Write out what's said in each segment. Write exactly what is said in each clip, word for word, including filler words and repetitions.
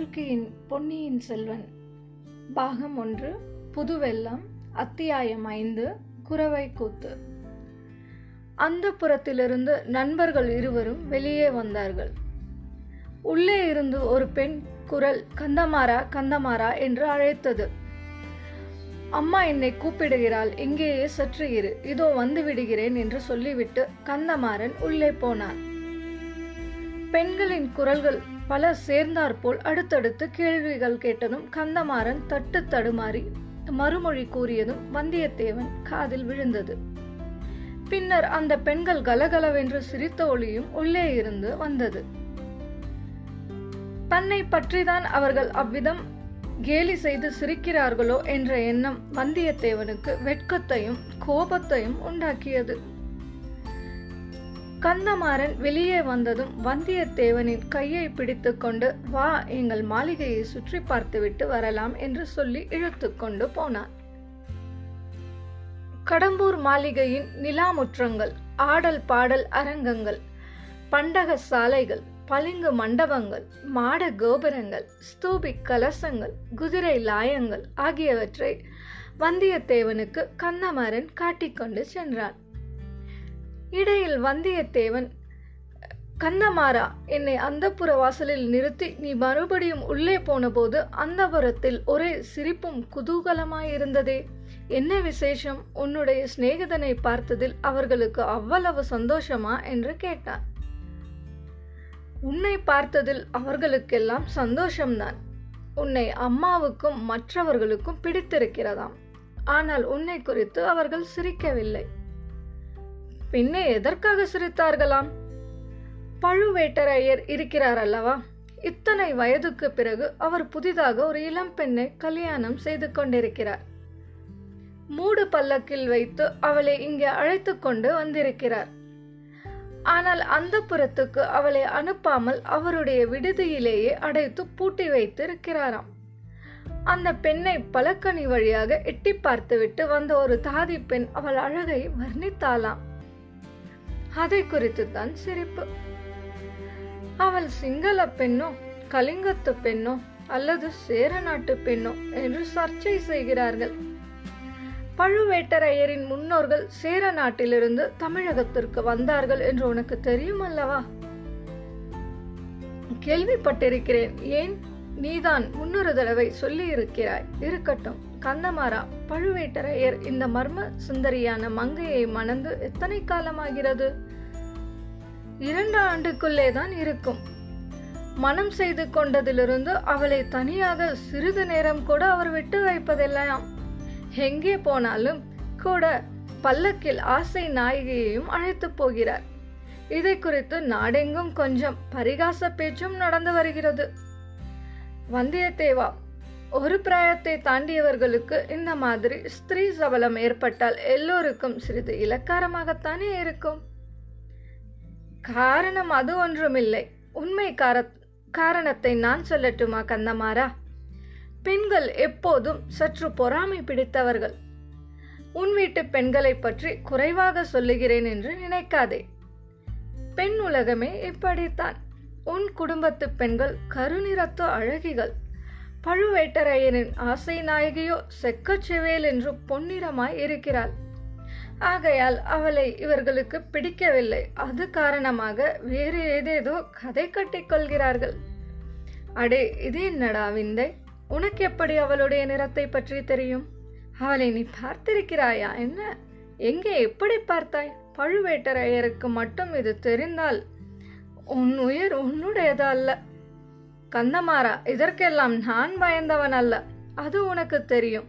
வாழ்க்கையின் பொன்னியின் செல்வன் பாகம் ஒன்று, புதுவெல்லம், அத்தியாயம் ஐந்து, குரவை கூத்து. அந்த புறத்திலிருந்து நண்பர்கள் இருவரும் வெளியே வந்தார்கள். உள்ளே இருந்து ஒரு பெண் குரல் கந்தமாரா கந்தமாரா என்று அழைத்தது. அம்மா என்னை கூப்பிடுகிறாள், இங்கேயே சற்று இரு, இதோ வந்து விடுகிறேன் என்று சொல்லிவிட்டு கந்தமாறன் உள்ளே போனான். பெண்களின் குரல்கள் பல சேர்ந்தாற்போல் அடுத்தடுத்து கேள்விகள் கேட்டதும் கந்தமாறன் தட்டு தடுமாறி மறுமொழி கூறியதும் வந்தியத்தேவன் காதில் விழுந்தது. பின்னர் அந்த பெண்கள் கலகலவென்று சிரித்த ஒளியும் உள்ளே இருந்து வந்தது. தன்னை பற்றிதான் அவர்கள் அவ்விதம் கேலி செய்து சிரிக்கிறார்களோ என்ற எண்ணம் வந்தியத்தேவனுக்கு வெட்கத்தையும் கோபத்தையும் உண்டாக்கியது. கந்தமாறன் வெளியே வந்ததும் வந்தியத்தேவனின் கையை பிடித்து கொண்டு, வா, எங்கள் மாளிகையை சுற்றி பார்த்துவிட்டு வரலாம் என்று சொல்லி இழுத்து கொண்டு போனான். கடம்பூர் மாளிகையின் நிலாமுற்றங்கள், ஆடல் பாடல் அரங்கங்கள், பண்டக சாலைகள், பளிங்கு மண்டபங்கள், மாட கோபுரங்கள், ஸ்தூபி கலசங்கள், குதிரை லாயங்கள் ஆகியவற்றை வந்தியத்தேவனுக்கு கந்தமாறன் காட்டிக்கொண்டு சென்றான். இடையில் வந்தியத்தேவன், கந்தமாறா, என்னை அந்தப்புற வாசலில் நிறுத்தி நீ மறுபடியும் உள்ளே போனபோது அந்தப்புறத்தில் ஒரே சிரிப்பும் குதூகலமாயிருந்ததே, என்ன விசேஷம்? உன்னுடைய சிநேகிதனை பார்த்ததில் அவர்களுக்கு அவ்வளவு சந்தோஷமா என்று கேட்டான். உன்னை பார்த்ததில் அவர்களுக்கெல்லாம் சந்தோஷம்தான். உன்னை அம்மாவுக்கும் மற்றவர்களுக்கும் பிடித்திருக்கிறதாம். ஆனால் உன்னை குறித்து அவர்கள் சிரிக்கவில்லை. பின்னே எதற்காக சிரித்தார்களாம்? பழுவேட்டரையர் இருக்கிறார் அல்லவா, இத்தனை வயதுக்கு பிறகு அவர் புதிதாக ஒரு இளம் பெண்ணை கல்யாணம் செய்து கொண்டிருக்கிறார். மூடு பல்லக்கில் வைத்து அவளை இங்கே அழைத்து கொண்டு வந்திருக்கிறார். ஆனால் அந்த புறத்துக்கு அவளை அனுப்பாமல் அவருடைய விடுதியிலேயே அடைத்து பூட்டி வைத்து இருக்கிறாராம். அந்த பெண்ணை பலக்கணி வழியாக எட்டி பார்த்துவிட்டு வந்த ஒரு தாதி பெண் அவள் அழகை வர்ணித்தாளாம். அதை குறித்துத்தான் சிரிப்பு. அவள் சிங்கள பெண்ணோ, கலிங்கத்து பெண்ணோ, அல்லது சேர நாட்டு பெண்ணோ என்று சர்ச்சை செய்கிறார்கள். பழுவேட்டரையரின் முன்னோர்கள் சேர நாட்டிலிருந்து தமிழகத்திற்கு வந்தார்கள் என்று உனக்கு தெரியும் அல்லவா? கேள்விப்பட்டிருக்கிறேன். ஏன், நீதான் முன்னொரு தடவை சொல்லி இருக்கிறாய். இருக்கட்டும் கந்தமாரா, பழுவேட்டரையர் இந்த மர்ம சுந்தரியான மங்கையை மணந்து எத்தனை காலமாகிறது? இரண்டு ஆண்டுக்குள்ளேதான் இருக்கும். மனம் செய்து கொண்டதிலிருந்து அவளை தனியாக சிறிது நேரம் கூட அவர் விட்டு வைப்பதெல்லாம். எங்கே போனாலும் கூட பல்லக்கில் ஆசை நாயகியையும் அழைத்து போகிறார். இதை குறித்து நாடெங்கும் கொஞ்சம் பரிகாச பேச்சும் நடந்து வருகிறது. வந்தியத்தேவா, ஒரு பிராயத்தை தாண்டியவர்களுக்கு இந்த மாதிரி ஸ்திரீ சபலம் ஏற்பட்டால் எல்லோருக்கும் சிறிது இலக்காரமாகத்தானே இருக்கும். காரணம் அது ஒன்றுமில்லை. உண்மை கார காரணத்தை நான் சொல்லட்டுமா கந்தமாரா? பெண்கள் எப்போதும் சற்று பொறாமை பிடித்தவர்கள். உன் வீட்டு பெண்களை பற்றி குறைவாக சொல்லுகிறேன் என்று நினைக்காதே. பெண் உலகமே இப்படித்தான். உன் குடும்பத்து பெண்கள் கருநிறத்து அழகிகள். பழுவேட்டரையரின் ஆசை நாயகியோ செக்கச்செவேல் என்று பொன்னிறமாய் இருக்கிறாள். ஆகையால் அவளை இவர்களுக்கு பிடிக்கவில்லை. அது காரணமாக வேறு ஏதேதோ கதை கட்டிக்கொள்கிறார்கள். அடே, இது என்னடா விந்தை? உனக்கு எப்படி அவளுடைய நிறத்தை பற்றி தெரியும்? அவளை நீ பார்த்திருக்கிறாயா என்ன? எங்கே, எப்படி பார்த்தாய்? பழுவேட்டரையருக்கு மட்டும் இது தெரிந்தால் உன் உயிர் உன்னுடையது அல்ல. கந்தமாரா, இதற்கெல்லாம் நான் பயந்தவன் அல்ல, அது உனக்கு தெரியும்.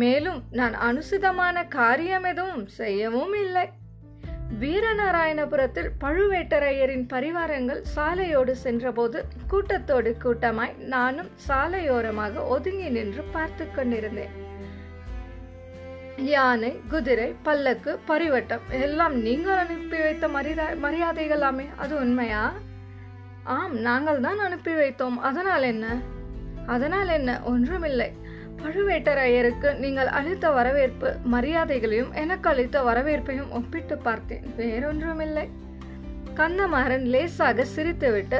மேலும் நான் அனுசிதமான காரியம் எதுவும் செய்யவும் இல்லை. வீரநாராயணபுரத்தில் பழுவேட்டரையரின் பரிவாரங்கள் சாலையோடு சென்றபோது கூட்டத்தோடு கூட்டமாய் நானும் சாலையோரமாக ஒதுங்கி நின்று பார்த்து கொண்டிருந்தேன். யானை, குதிரை, பல்லக்கு, பரிவட்டம் எல்லாம் நீங்கள் அனுப்பி வைத்த மரியாதை மரியாதைகளாமே அது உண்மையா? ஆம், நாங்கள் தான் அனுப்பி வைத்தோம். அதனால் என்ன? அதனால் என்ன, ஒன்றுமில்லை. பழுவேட்டரையருக்கு நீங்கள் அளித்த வரவேற்பு மரியாதைகளையும் எனக்கு அளித்த வரவேற்பையும் ஒப்பிட்டு பார்த்தேன், வேறொன்றுமில்லை. கந்தமாறன் லேசாக சிரித்துவிட்டு,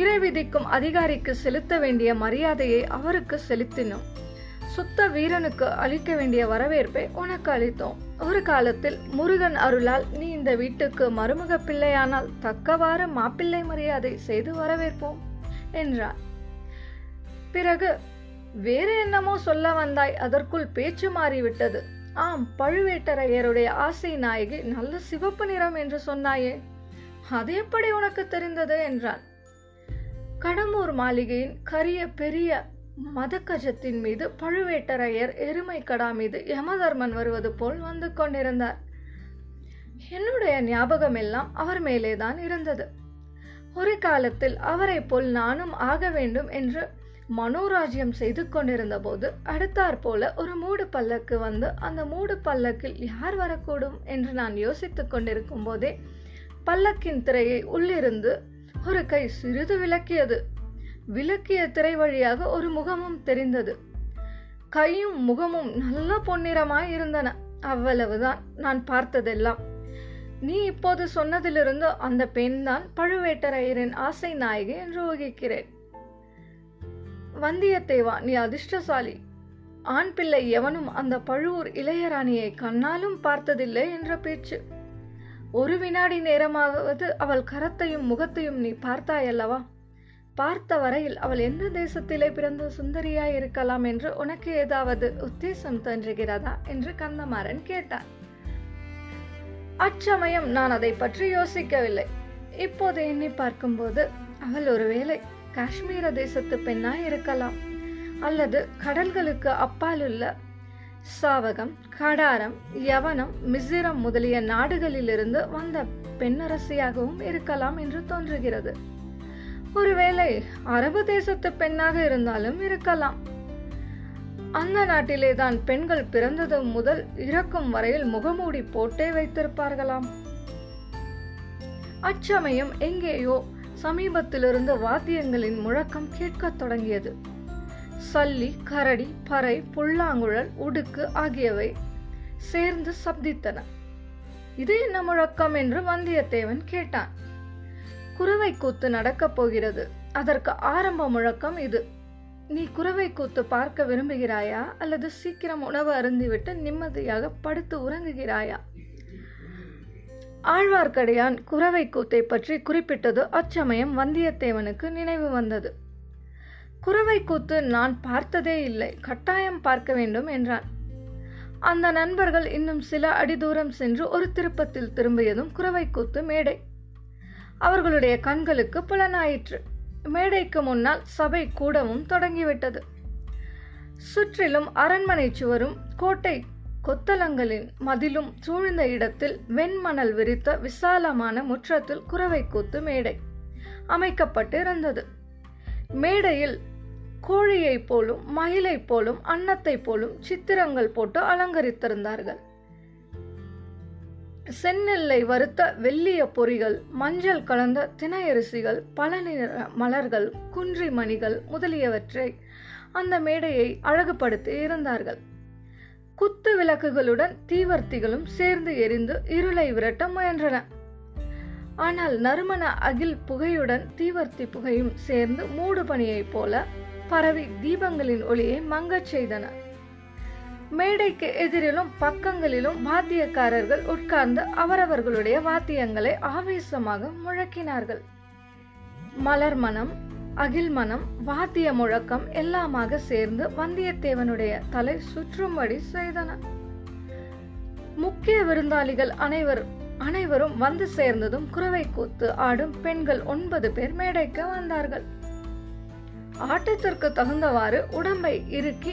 இறை விதிக்கும் அதிகாரிக்கு செலுத்த வேண்டிய மரியாதையை அவருக்கு செலுத்தினோம். சுத்த வீரனுக்கு அளிக்க வேண்டிய வரவேற்பை உனக்கு அளித்தோம். ஒரு காலத்தில் முருகன் அருளால் நீ இந்த வீட்டுக்கு மருமக பிள்ளையானால் தக்கவாறு மாப்பிள்ளை மரியாதை செய்து வரவேற்போம் என்றார். பிறகு வேறு என்னமோ சொல்ல வந்தாய், அதற்குள் பேச்சு மாறிவிட்டது. ஆம், பழுவேட்டரையருடைய ஆசை நாயகி நல்ல சிவப்பு நிறம் என்று சொன்னாயே, அது எப்படி உனக்கு தெரிந்தது என்றான். கடம்பூர் மாளிகையின் கரிய பெரிய மதக்கஜத்தின் மீது பழுவேட்டரையர் எருமை கடா மீது யமதர்மன் வருவது போல் வந்து கொண்டிருந்தார். என்னுடைய ஞாபகம் எல்லாம் அவர் மேலேதான் இருந்தது. ஒரு காலத்தில் அவரை போல் நானும் ஆக வேண்டும் என்று மனோராஜ்யம் செய்து கொண்டிருந்த போது அடுத்தாற் போல ஒரு மூடு பல்லக்கு வந்து அந்த மூடு பல்லக்கில் யார் வரக்கூடும் என்று நான் யோசித்துக் கொண்டிருக்கும் போதே பல்லக்கின் திரையை உள்ளிருந்து ஒரு கை சிறிது விலக்கியது. விலக்கிய திரை வழியாக ஒரு முகமும் தெரிந்தது. கையும் முகமும் நல்ல பொன்னிறமாய் இருந்தன. அவ்வளவுதான் நான் பார்த்ததெல்லாம். நீ இப்போது சொன்னதிலிருந்து அந்த பெண் தான் பழுவேட்டரையரின் ஆசை நாயகி என்று ஊகிக்கிறேன். வந்தியத்தேவா, நீ அதிர்ஷ்டசாலி. ஆண் பிள்ளை எவனும் அந்த பழுவூர் இளையராணியை கண்ணாலும் பார்த்ததில்லை என்ற பேச்சு. ஒரு வினாடி நேரமாவது அவள் கரத்தையும் முகத்தையும் நீ பார்த்தாயல்லவா? பார்த்த வரையில் அவள் எந்த தேசத்திலே பிறந்த சுந்தரியாய் இருக்கலாம் என்று உனக்கு ஏதாவது உத்தேசம் தோன்றுகிறதா என்று கந்தமாறன் கேட்டான். அச்சமயம் நான் அதை பற்றி யோசிக்கவில்லை. இப்போது எண்ணி பார்க்கும்போது அவள் ஒருவேளை காஷ்மீர தேசத்து பெண்ணாய் இருக்கலாம், அல்லது கடல்களுக்கு அப்பாலுள்ள சாவகம், கடாரம், யவனம், மிசிரம் முதலிய நாடுகளிலிருந்து வந்த பெண்ணரசியாகவும் இருக்கலாம் என்று தோன்றுகிறது. ஒருவேளை அரபு தேசத்து பெண்ணாக இருந்தாலும் இருக்கலாம். அந்த நாட்டிலேதான் பெண்கள் பிறந்தது முதல் இறக்கும் வரையில் முகமூடி போட்டே வைத்திருப்பார்களாம். அச்சமயம் எங்கேயோ சமீபத்திலிருந்து வாத்தியங்களின் முழக்கம் கேட்கத் தொடங்கியது. சல்லி, கரடி, பறை, புல்லாங்குழல், உடுக்கு ஆகியவை சேர்ந்து சப்தித்தன. இது என்ன முழக்கம் என்று வந்தியத்தேவன் கேட்டான். குரவை கூத்து நடக்கப் போகிறது, அதற்கு ஆரம்ப முழக்கம் இது. நீ குரவை கூத்து பார்க்க விரும்புகிறாயா, அல்லது சீக்கிரம் உணவு அருந்திவிட்டு நிம்மதியாக படுத்து உறங்குகிறாயா? ஆழ்வார்க்கடியான் குரவை கூத்தை பற்றி குறிப்பிட்டது அச்சமயம் வந்தியத்தேவனுக்கு நினைவு வந்தது. குரவை கூத்து நான் பார்த்ததே இல்லை, கட்டாயம் பார்க்க வேண்டும் என்றான். அந்த நண்பர்கள் இன்னும் சில அடி தூரம் சென்று ஒரு திருப்பத்தில் திரும்பியதும் குரவை கூத்து மேடை அவர்களுடைய கண்களுக்கு புலனாயிற்று. மேடைக்கு முன்னால் சபை கூடவும் தொடங்கிவிட்டது. சுற்றிலும் அரண்மனை சுவரும் கோட்டை கொத்தலங்களின் மதிலும் சூழ்ந்த இடத்தில் வெண்மணல் விரித்த விசாலமான முற்றத்தில் குரவை கூத்து மேடை அமைக்கப்பட்டு இருந்தது. மேடையில் கோழியை போலும் மயிலை போலும் அன்னத்தை போலும் சித்திரங்கள் போட்டு அலங்கரித்திருந்தார்கள். செந்நெல்லை வறுத்த வெள்ளிய பொறிகள், மஞ்சள் கலந்த திணையரிசிகள், பல நிற மலர்கள், குன்றி மணிகள் முதலியவற்றை அந்த மேடையை அழகுபடுத்தி இருந்தார்கள். குத்து விளக்குகளுடன் தீவர்த்திகளும் சேர்ந்து எரிந்து இருளை விரட்ட முயன்றன. ஆனால் நறுமண அகில் புகையுடன் தீவர்த்தி புகையும் சேர்ந்து மூடு பனியைப் போல பரவி தீபங்களின் ஒளியை மங்கச் செய்தன. மேடைக்கு எதிரிலும் பக்கங்களிலும் வாத்தியக்காரர்கள் உட்கார்ந்து அவரவர்களுடைய வாத்தியங்களை ஆவேசமாக முழக்கினார்கள். மலர் மனம், அகில் மனம், வாத்திய முழக்கம் எல்லாமாக சேர்ந்து வந்தியத்தேவனுடைய தலை சுற்றும்படி செய்தன. முக்கிய விருந்தாளிகள் அனைவர் அனைவரும் வந்து சேர்ந்ததும் குரவை கூத்து ஆடும் பெண்கள் ஒன்பது பேர் மேடைக்கு வந்தார்கள். ஆட்டத்திற்கு தகுந்தவாறு உடம்பை இறுக்கி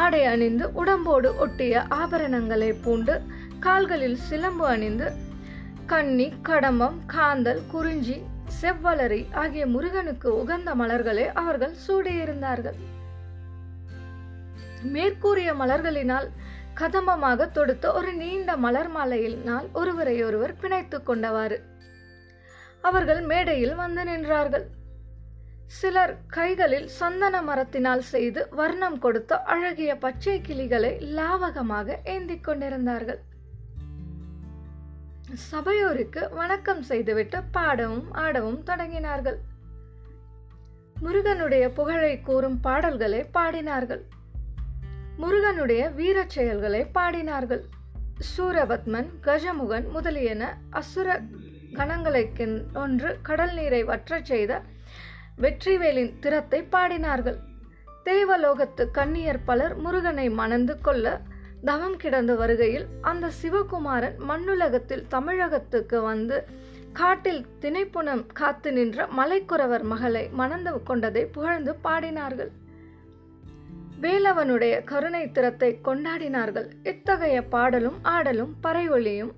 ஆடை அணிந்து உடம்போடு ஒட்டிய ஆபரணங்களை பூண்டு கால்களில் சிலம்பு அணிந்து கன்னி, கடம்பம், காந்தல், குறிஞ்சி, செவ்வலரி ஆகிய முருகனுக்கு உகந்த மலர்களை அவர்கள் சூடியிருந்தார்கள். மேற்கூறிய மலர்களினால் கதம்பமாக தொடுத்த ஒரு நீண்ட மலர் மாலையினால் ஒருவரை ஒருவர் பிணைத்து கொண்டவாறு அவர்கள் மேடையில் வந்து நின்றார்கள். சிலர் கைகளில் சந்தன மரத்தினால் செய்து வர்ணம் கொடுத்த அழகிய பச்சை கிளிகளை லாவகமாக ஏந்திக் கொண்டிருந்தார்கள். சபையோருக்கு வணக்கம் செய்துவிட்டு பாடவும் ஆடவும் தொடங்கினார்கள். முருகனுடைய புகழை கூறும் பாடல்களை பாடினார்கள். முருகனுடைய வீர செயல்களை பாடினார்கள். சூரபத்மன், கஜமுகன் முதலியன அசுர கணங்களுக்கு ஒன்று கடல் நீரை வற்றச் செய்த வெற்றிவேலின் திறத்தை பாடினார்கள். தேவலோகத்து கன்னியர் பலர் முருகனை மணந்து கொள்ள தவம் கிடந்து வருகையில் அந்த சிவகுமாரன் மண்ணுலகத்தில் தமிழகத்துக்கு வந்து காட்டில் திணைப்புணம் காத்து நின்ற மலைக்குறவர் மகளை மணந்து கொண்டதை புகழ்ந்து பாடினார்கள். வேலவனுடைய கருணை திறத்தை கொண்டாடினார்கள். இத்தகைய பாடலும் ஆடலும் பறை ஒளியும்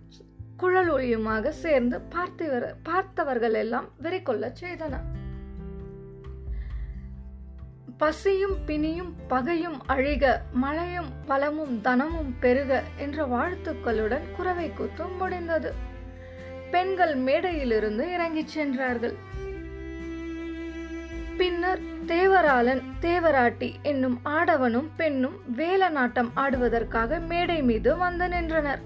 குழல் ஒளியுமாக சேர்ந்து பார்த்திவர் பார்த்தவர்கள் எல்லாம் வெறிகொள்ள செய்தன. பசியும் பிணியும் பகையும் அழிக, மழையும் பலமும் தனமும் பெருக என்ற வாழ்த்துக்களுடன் குரவை கூத்தும் முடிந்தது. பெண்கள் மேடையிலிருந்து இறங்கி சென்றார்கள். பின்னர் தேவராளன் தேவராட்டி என்னும் ஆடவனும் பெண்ணும் வேல நாட்டம் ஆடுவதற்காக மேடை மீது வந்து நின்றனர்.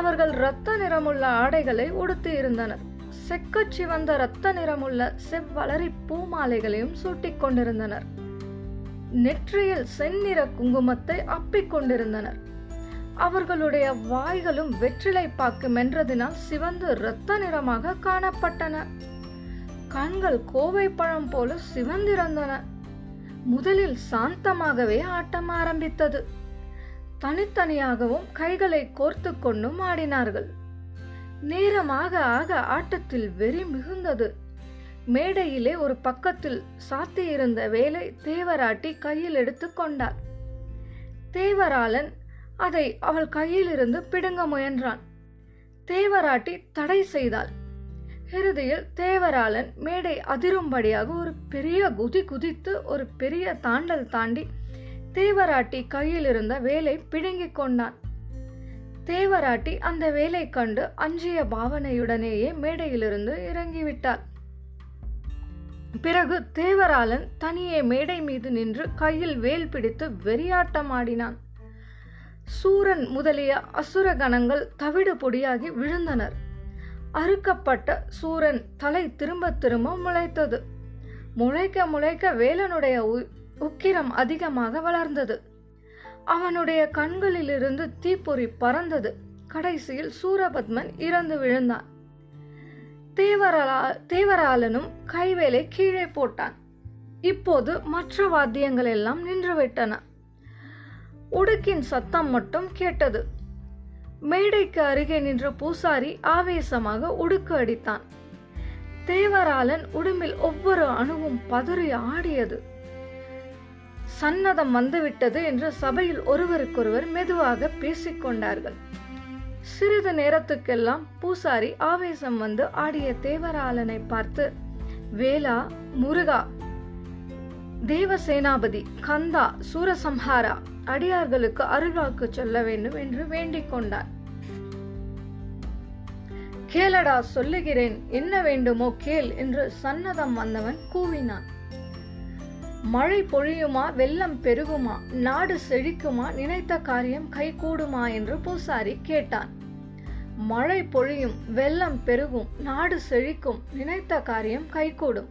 அவர்கள் இரத்த நிறமுள்ள ஆடைகளை உடுத்தி இருந்தனர். செக்க சிவந்த இரத்த நிறமுள்ள செவ்வளரி பூமாலைகளையும் சூட்டிக் கொண்டிருந்தனர். நெற்றியில் செந்நிற குங்குமத்தை அப்பிக் கொண்டிருந்தனர். அவர்களுடைய வாய்களும் வெற்றிலை பாக்கு மென்றதினால் சிவந்து இரத்த நிறமாக காணப்பட்டன. கண்கள் கோவை பழம் போல சிவந்திருந்தன. முதலில் சாந்தமாகவே ஆட்டம் ஆரம்பித்தது. தனித்தனியாகவும் கைகளை கோர்த்து கொண்டும் ஆடினார்கள். நேரமாக ஆக ஆட்டத்தில் வெறி மிகுந்தது. மேடையிலே ஒரு பக்கத்தில் சாத்தியிருந்த வேலை தேவராட்டி கையில் எடுத்து கொண்டாள். தேவராளன் அதை அவள் கையிலிருந்து பிடுங்க முயன்றான். தேவராட்டி தடை செய்தாள். இறுதியில் தேவராளன் மேடை அதிரும்படியாக ஒரு பெரிய குதி குதித்து ஒரு பெரிய தாண்டல் தாண்டி தேவராட்டி கையிலிருந்த வேலை பிடுங்கிக் கொண்டான். தேவராட்டி அந்த வேலை கண்டு அஞ்சிய பாவனையுடனேயே மேடையிலிருந்து இறங்கிவிட்டாள். பிறகு தேவராளன் தனியே மேடை மீது நின்று கையில் வேல் பிடித்து வெறியாட்டமாடினான். சூரன் முதலிய அசுர கணங்கள் தவிடு பொடியாகி விழுந்தனர். அறுக்கப்பட்ட சூரன் தலை திரும்ப திரும்ப முளைத்தது. முளைக்க முளைக்க வேலனுடைய உக்கிரம் அதிகமாக வளர்ந்தது. அவனுடைய கண்களிலிருந்து தீப்பொறி பறந்தது. கடைசியில் சூரபத்மன் இறந்து விழுந்தான். தேவரா தேவராளனும் கைவேலை கீழே போட்டான். இப்போது மற்ற வாத்தியங்கள் எல்லாம் நின்றுவிட்டன. உடுக்கின் சத்தம் மட்டும் கேட்டது. மேடைக்கு அருகே நின்ற பூசாரி ஆவேசமாக உடுக்கு அடித்தான். தேவராளன் உடம்பில் ஒவ்வொரு அணுவும் பதறி ஆடியது. சன்னதம் வந்துவிட்டது என்று சபையில் ஒருவருக்கொருவர் மெதுவாக பேசிக்கொண்டார்கள். சிறிது நேரத்துக்கெல்லாம் பூசாரி ஆவேசம் வந்து ஆடிய தேவராளனை பார்த்து, வேலா, முருகா, தேவசேனாபதி, கந்தா, சூரசம்ஹாரா, அடியார்களுக்கு அருள்வாக்கு சொல்ல வேண்டும் என்று வேண்டிக் கொண்டார். கேளடா, சொல்லுகிறேன், என்ன வேண்டுமோ கேள் என்று சன்னதம் வந்தவன் கூவினான். மழை பொழியுமா, வெள்ளம் பெருகுமா, நாடு செழிக்குமா, நினைத்த காரியம் கைகூடுமா என்று பூசாரி கேட்டான். மழை பொழியும், வெள்ளம் பெருகும், நாடு செழிக்கும், நினைத்த காரியம் கைகூடும்.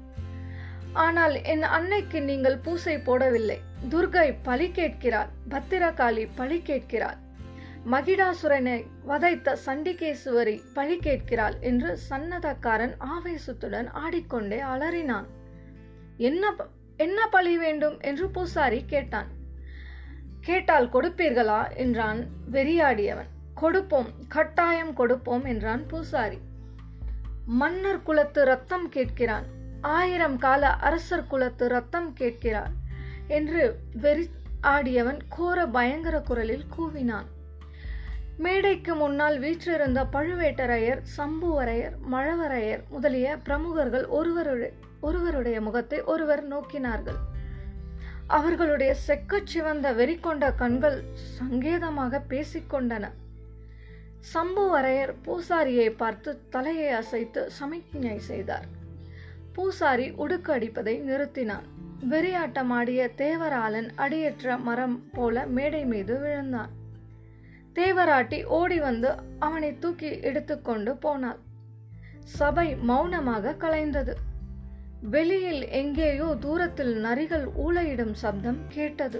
ஆனால் என் அன்னைக்கு நீங்கள் பூசை போடவில்லை. துர்கை பலி கேட்கிறாள், பத்திரகாளி பலி கேட்கிறாள், மகிடாசுரனை வதைத்த சண்டிகேசுவரி பலி கேட்கிறாள் என்று சன்னதக்காரன் ஆவேசத்துடன் ஆடிக்கொண்டே அலறினான். என்ன என்ன பழி வேண்டும் என்று பூசாரி கேட்டான். கேட்டால் கொடுப்பீர்களா என்றான் வெறியாடியவன். கொடுப்போம், கட்டாயம் கொடுப்போம் என்றான் பூசாரி. மன்னர் குலத்து ரத்தம் கேட்கிறான், ஆயிரம் கால அரசர் குலத்து ரத்தம் கேட்கிறார் என்று வெறி ஆடியவன் கோர பயங்கர குரலில் கூவினான். மேடைக்கு முன்னால் வீற்றிருந்த பழுவேட்டரையர், சம்புவரையர், மழவரையர் முதலிய பிரமுகர்கள் ஒருவருடைய ஒருவருடைய முகத்தை ஒருவர் நோக்கினார்கள். அவர்களுடைய செக்க சிவந்த வெறிகொண்ட கண்கள் சங்கேதமாக பேசிக்கொண்டன. சம்புவரையர் பூசாரியை பார்த்து தலையை அசைத்து சமிக்ஞை செய்தார். பூசாரி உடுக்கு அடிப்பதை நிறுத்தினான். வெறியாட்டமாடிய தேவராளன் அடியற்ற மரம் போல மேடை மீது விழுந்தான். தேவராட்டி ஓடி வந்து அவனை தூக்கி எடுத்துக்கொண்டு போனாள். சபை மௌனமாக கலைந்தது. வெளியில் எங்கேயோ தூரத்தில் நரிகள் ஊளையிடும் சப்தம் கேட்டது.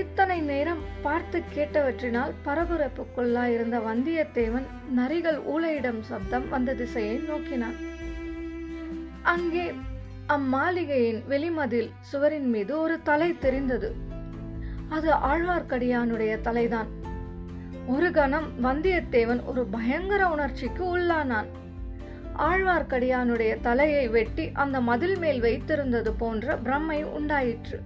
இத்தனை நேரம் பார்த்து கேட்டவற்றினால் பரபரப்புக்குள்ளாயிருந்த வந்தியத்தேவன் நரிகள் ஊளையிடும் சப்தம் வந்த திசையை நோக்கினான். அங்கே அம்மாளிகையின் வெளிமதில் சுவரின் மீது ஒரு தலை தெரிந்தது. அது ஆழ்வார்க்கடியானுடைய தலைதான். ஒரு கணம் வந்தியத்தேவன் ஒரு பயங்கர உணர்ச்சிக்கு உள்ளானான். ஆழ்வார்க்கடியானுடைய தலையை வெட்டி அந்த மதில் மேல் வைத்திருந்தது போன்ற பிரமை உண்டாயிற்று.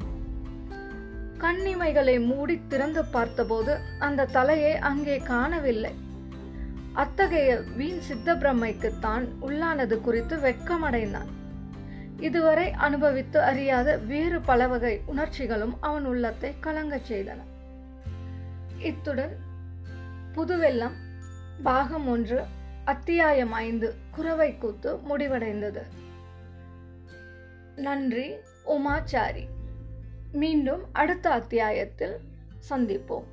கண்ணிமைகளை மூடி திறந்து பார்த்தபோது அந்த தலையை அங்கே காணவில்லை. அத்தகைய வீண் சித்த பிரமைக்குத்தான் உள்ளானது குறித்து வெட்கமடைந்தான். இதுவரை அனுபவித்து அறியாத வேறு பல வகை உணர்ச்சிகளும் அவன் உள்ளத்தை கலங்கச் செய்தன. இத்துடன் புதுவெல்லம் பாகம் ஒன்று அத்தியாயம் ஐந்து குரவை கூத்து முடிவடைந்தது. நன்றி உமா சாரி. மீண்டும் அடுத்த அத்தியாயத்தில் சந்திப்போம்.